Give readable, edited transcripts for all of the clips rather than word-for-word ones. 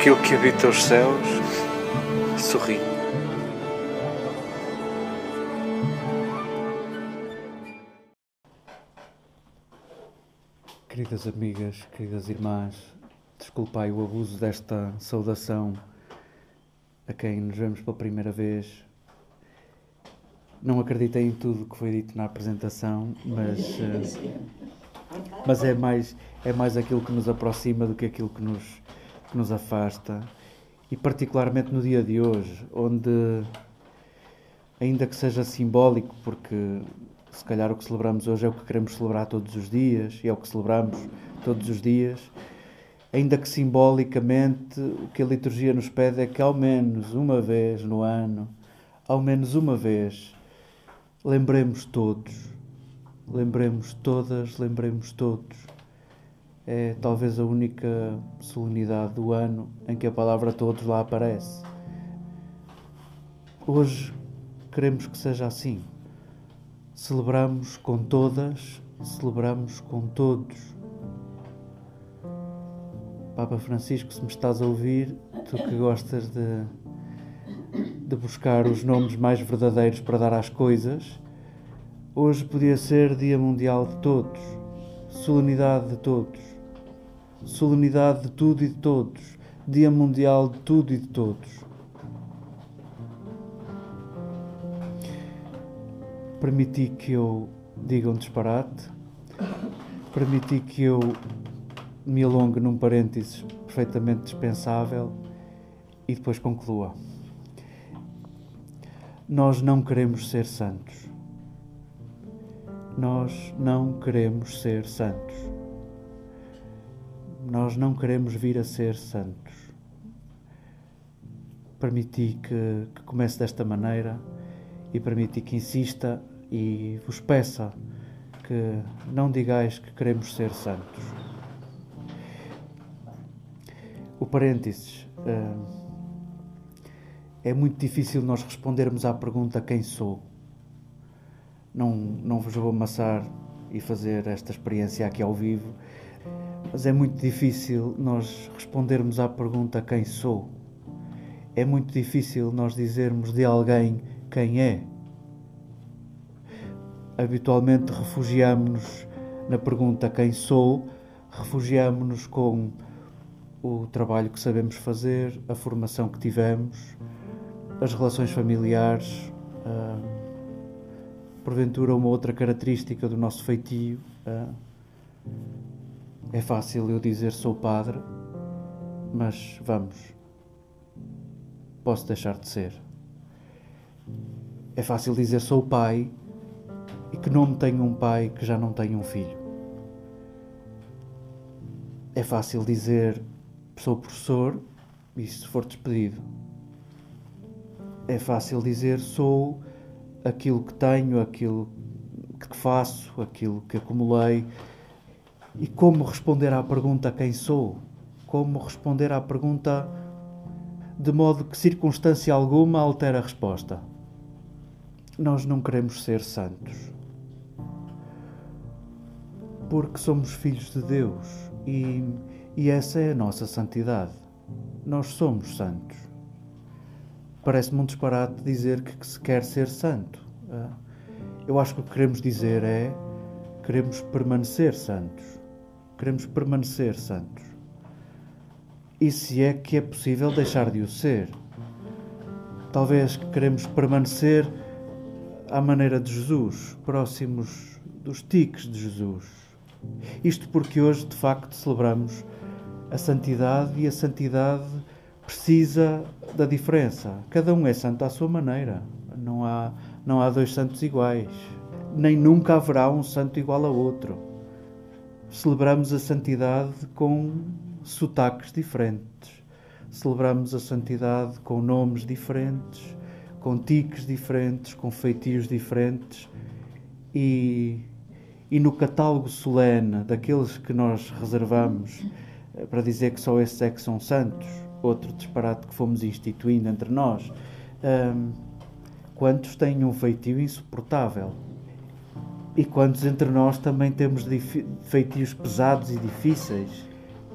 aquele que habita os céus sorri. Queridas amigas, queridas irmãs, desculpai o abuso desta saudação a quem nos vemos pela primeira vez. Não acreditei em tudo que foi dito na apresentação, mas é mais aquilo que nos aproxima do que aquilo que nos afasta. E particularmente no dia de hoje, onde, ainda que seja simbólico, porque se calhar o que celebramos hoje é o que queremos celebrar todos os dias, e é o que celebramos todos os dias, ainda que simbolicamente o que a liturgia nos pede é que ao menos uma vez no ano, ao menos uma vez, lembremos todos, lembremos todas, lembremos todos. É talvez a única solenidade do ano em que a palavra todos lá aparece. Hoje queremos que seja assim. Celebramos com todas, celebramos com todos. Papa Francisco, se me estás a ouvir, tu que gostas de buscar os nomes mais verdadeiros para dar às coisas, hoje podia ser Dia Mundial de Todos, Solenidade de Todos, Solenidade de Tudo e de Todos, Dia Mundial de Tudo e de Todos. Permiti que eu diga um disparate, permiti que eu me alongue num parênteses perfeitamente dispensável e depois conclua. Nós não queremos ser santos. Nós não queremos ser santos. Nós não queremos vir a ser santos. Permiti que comece desta maneira e permiti que insista e vos peça que não digais que queremos ser santos. O parênteses. É muito difícil nós respondermos à pergunta quem sou. Não vos vou amassar e fazer esta experiência aqui ao vivo, mas é muito difícil nós respondermos à pergunta quem sou. É muito difícil nós dizermos de alguém quem é. Habitualmente refugiamo-nos na pergunta quem sou, refugiamo-nos com o trabalho que sabemos fazer, a formação que tivemos, as relações familiares, porventura uma outra característica do nosso feitio. É fácil eu dizer sou padre, mas vamos, posso deixar de ser. É fácil dizer sou pai e que não tenho um pai que já não tenho um filho. É fácil dizer sou professor e se for despedido. É fácil dizer sou aquilo que tenho, aquilo que faço, aquilo que acumulei. E como responder à pergunta quem sou? Como responder à pergunta de modo que circunstância alguma altera a resposta? Nós não queremos ser santos. Porque somos filhos de Deus e essa é a nossa santidade. Nós somos santos. Parece-me um disparate dizer que se quer ser santo. Eu acho que o que queremos dizer é queremos permanecer santos. Queremos permanecer santos. E se é que é possível deixar de o ser. Talvez queremos permanecer à maneira de Jesus, próximos dos tiques de Jesus. Isto porque hoje, de facto, celebramos a santidade e a santidade precisa da diferença. Cada um é santo à sua maneira. Não há dois santos iguais. Nem nunca haverá um santo igual a outro. Celebramos a santidade com sotaques diferentes. Celebramos a santidade com nomes diferentes, com tiques diferentes, com feitios diferentes. E no catálogo solene daqueles que nós reservamos para dizer que só esses é que são santos, outro disparate que fomos instituindo entre nós. Quantos têm um feitio insuportável? E quantos entre nós também temos feitios pesados e difíceis?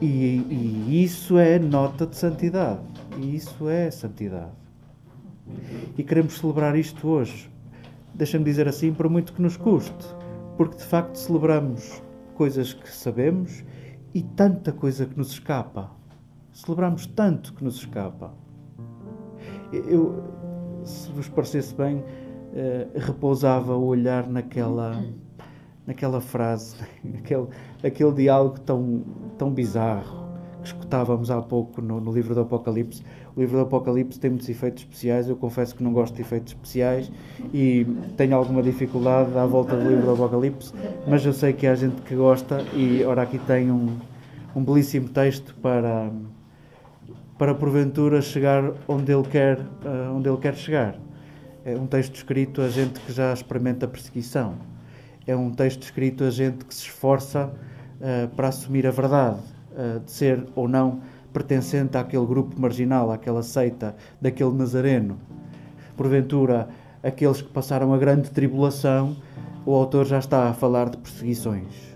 E isso é nota de santidade. E isso é santidade. E queremos celebrar isto hoje. Deixa-me dizer assim, por muito que nos custe. Porque, de facto, celebramos coisas que sabemos e tanta coisa que nos escapa. Celebramos tanto que nos escapa. Eu, se vos parecesse bem, repousava o olhar naquela frase, aquele diálogo tão bizarro que escutávamos há pouco no livro do Apocalipse. O livro do Apocalipse tem muitos efeitos especiais. Eu confesso que não gosto de efeitos especiais e tenho alguma dificuldade à volta do livro do Apocalipse, mas eu sei que há gente que gosta e, ora, aqui tem um belíssimo texto para porventura chegar onde ele quer chegar. É um texto escrito a gente que já experimenta perseguição. É um texto escrito a gente que se esforça para assumir a verdade, de ser ou não pertencente àquele grupo marginal, àquela seita, daquele nazareno. Porventura, aqueles que passaram a grande tribulação, o autor já está a falar de perseguições.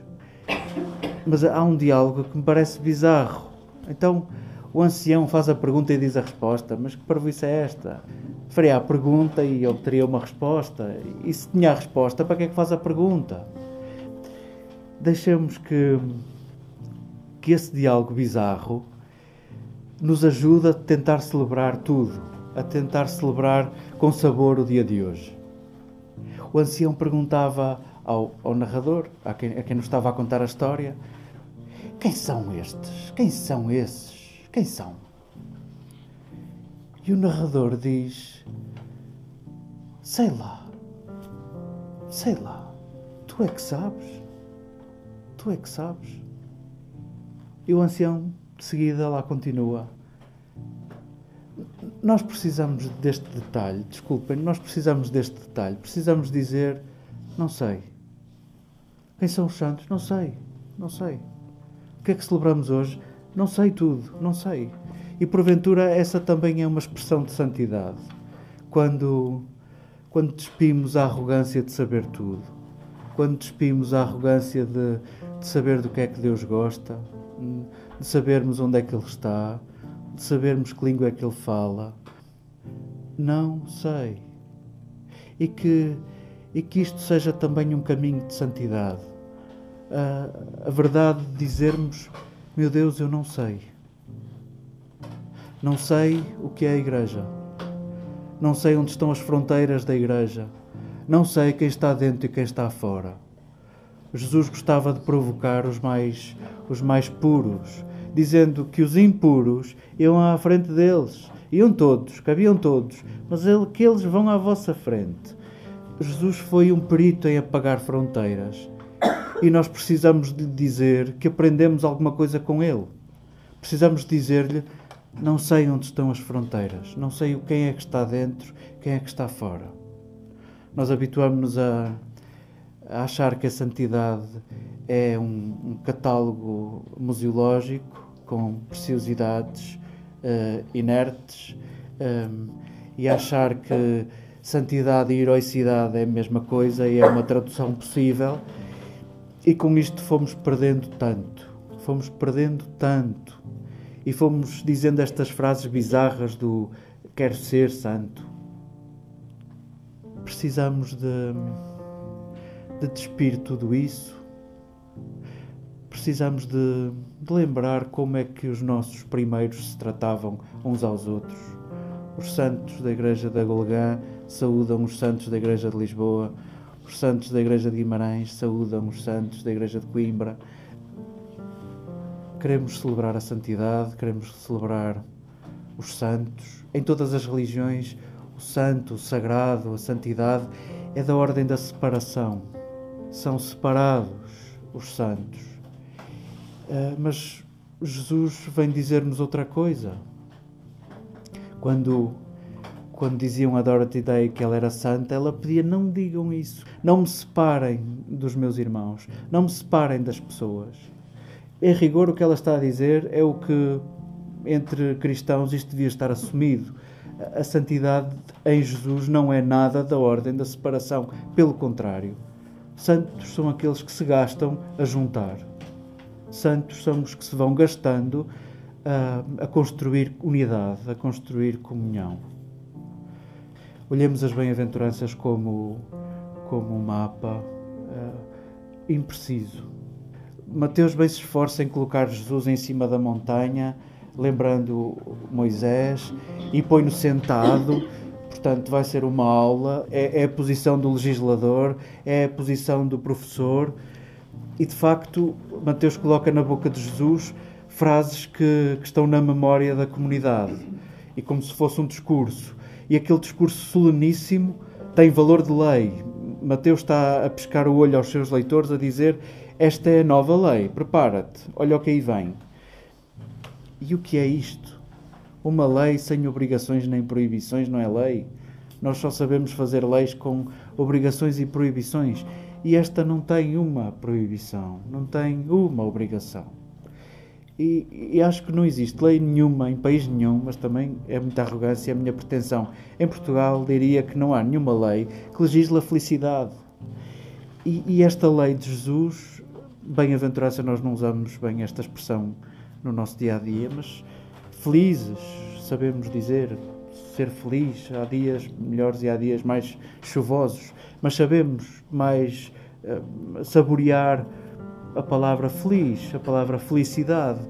Mas há um diálogo que me parece bizarro. Então, o ancião faz a pergunta e diz a resposta. Mas que parvoíce é esta? Faria a pergunta e obteria uma resposta. E se tinha a resposta, para que é que faz a pergunta? Deixemos que esse diálogo bizarro nos ajude a tentar celebrar tudo. A tentar celebrar com sabor o dia de hoje. O ancião perguntava ao narrador, a quem nos estava a contar a história. Quem são estes? Quem são esses? Quem são? E o narrador diz: sei lá, tu é que sabes, tu é que sabes. E o ancião, de seguida, lá continua: nós precisamos deste detalhe, desculpem, nós precisamos deste detalhe, precisamos dizer, não sei. Quem são os santos? Não sei, não sei. O que é que celebramos hoje? Não sei tudo, não sei. E porventura essa também é uma expressão de santidade. Quando despimos a arrogância de saber tudo, quando despimos a arrogância de saber do que é que Deus gosta, de sabermos onde é que Ele está, de sabermos que língua é que Ele fala. Não sei. E que isto seja também um caminho de santidade. A verdade de dizermos: meu Deus, eu não sei. Não sei o que é a Igreja. Não sei onde estão as fronteiras da Igreja. Não sei quem está dentro e quem está fora. Jesus gostava de provocar os mais puros, dizendo que os impuros iam à frente deles. Iam todos, cabiam todos, mas que eles vão à vossa frente. Jesus foi um perito em apagar fronteiras. E nós precisamos de dizer que aprendemos alguma coisa com Ele. Precisamos dizer-lhe: não sei onde estão as fronteiras, não sei quem é que está dentro, quem é que está fora. Nós habituamos-nos a achar que a santidade é um catálogo museológico, com preciosidades inertes, e achar que santidade e heroicidade é a mesma coisa e é uma tradução possível. E com isto fomos perdendo tanto. E fomos dizendo estas frases bizarras do quero ser santo. Precisamos de despir tudo isso. Precisamos de lembrar como é que os nossos primeiros se tratavam uns aos outros. Os santos da Igreja de Golgã saúdam os santos da Igreja de Lisboa. Os santos da Igreja de Guimarães saúdam os santos da Igreja de Coimbra. Queremos celebrar a santidade, queremos celebrar os santos. Em todas as religiões, o santo, o sagrado, a santidade é da ordem da separação. São separados os santos. Mas Jesus vem dizer-nos outra coisa. Quando diziam a Dorothy Day que ela era santa, ela pedia: não digam isso. Não me separem dos meus irmãos. Não me separem das pessoas. Em rigor, o que ela está a dizer é o que, entre cristãos, isto devia estar assumido. A santidade em Jesus não é nada da ordem da separação. Pelo contrário, santos são aqueles que se gastam a juntar. santos são os que se vão gastando a construir unidade, a construir comunhão. Olhemos as bem-aventuranças como um mapa impreciso. Mateus bem se esforça em colocar Jesus em cima da montanha, lembrando Moisés, e põe-no sentado. Portanto, vai ser uma aula, é a posição do legislador, é a posição do professor. E, de facto, Mateus coloca na boca de Jesus frases que estão na memória da comunidade, e como se fosse um discurso. E aquele discurso soleníssimo tem valor de lei. Mateus está a pescar o olho aos seus leitores, a dizer: esta é a nova lei, prepara-te, olha o que aí vem. E o que é isto? Uma lei sem obrigações nem proibições não é lei. Nós só sabemos fazer leis com obrigações e proibições. E esta não tem uma proibição, não tem uma obrigação. E acho que não existe lei nenhuma em país nenhum, mas também é muita arrogância, é a minha pretensão. Em Portugal diria que não há nenhuma lei que legisle a felicidade. E esta lei de Jesus, bem-aventurança, nós não usamos bem esta expressão no nosso dia-a-dia, mas felizes, sabemos dizer, ser feliz, há dias melhores e há dias mais chuvosos, mas sabemos mais saborear a palavra feliz, a palavra felicidade.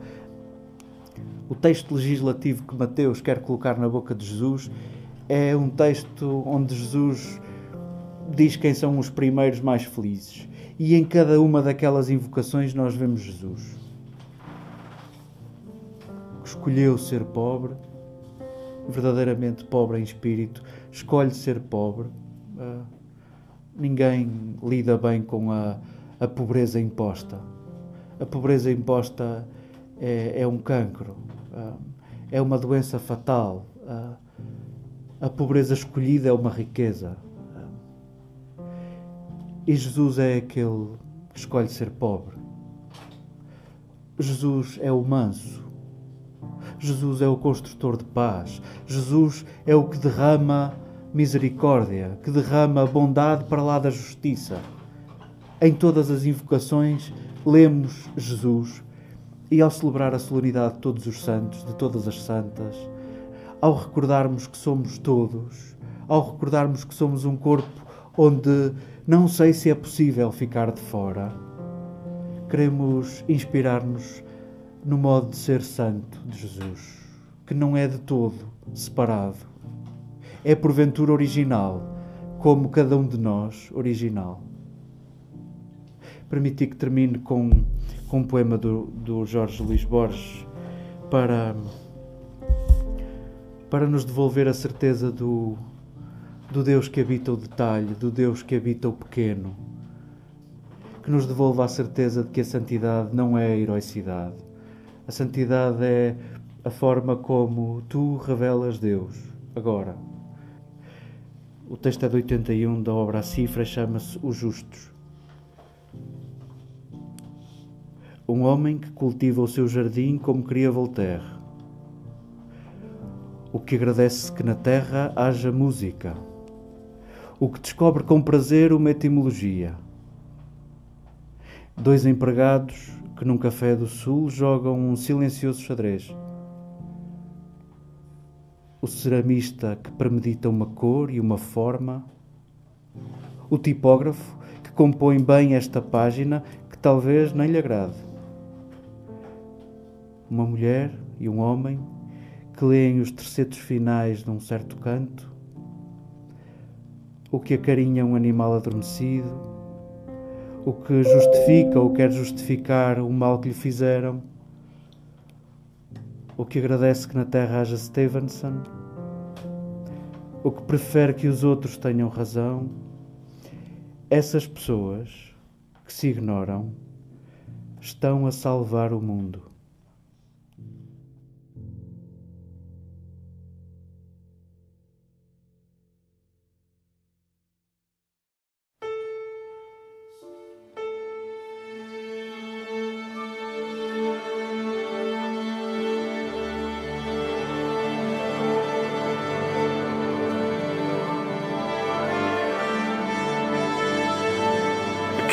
O texto legislativo que Mateus quer colocar na boca de Jesus é um texto onde Jesus diz quem são os primeiros mais felizes. E em cada uma daquelas invocações nós vemos Jesus. Escolheu ser pobre, verdadeiramente pobre em espírito, escolhe ser pobre. Ninguém lida bem com a pobreza imposta. A pobreza imposta é um cancro, é uma doença fatal. A pobreza escolhida é uma riqueza. E Jesus é aquele que escolhe ser pobre. Jesus é o manso. Jesus é o construtor de paz. Jesus é o que derrama misericórdia, que derrama bondade para lá da justiça. Em todas as invocações lemos Jesus, e ao celebrar a solenidade de todos os santos, de todas as santas, ao recordarmos que somos todos, ao recordarmos que somos um corpo onde não sei se é possível ficar de fora, queremos inspirar-nos no modo de ser santo de Jesus, que não é de todo separado. É porventura original, como cada um de nós, original. Permiti que termine com um poema do Jorge Luís Borges para nos devolver a certeza do Deus que habita o detalhe, do Deus que habita o pequeno, que nos devolva a certeza de que a santidade não é a heroicidade. A santidade é a forma como tu revelas Deus, agora. O texto é de 81 da obra A Cifra, chama-se Os Justos. Um homem que cultiva o seu jardim como cria Voltaire. O que agradece que na terra haja música. O que descobre com prazer uma etimologia. Dois empregados que num café do sul jogam um silencioso xadrez. O ceramista que premedita uma cor e uma forma. O tipógrafo que compõe bem esta página que talvez nem lhe agrade. Uma mulher e um homem que leem os tercetos finais de um certo canto. O que acarinha um animal adormecido. O que justifica ou quer justificar o mal que lhe fizeram. O que agradece que na terra haja Stevenson. O que prefere que os outros tenham razão. Essas pessoas que se ignoram estão a salvar o mundo.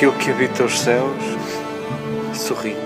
Aquilo que habita os céus sorri.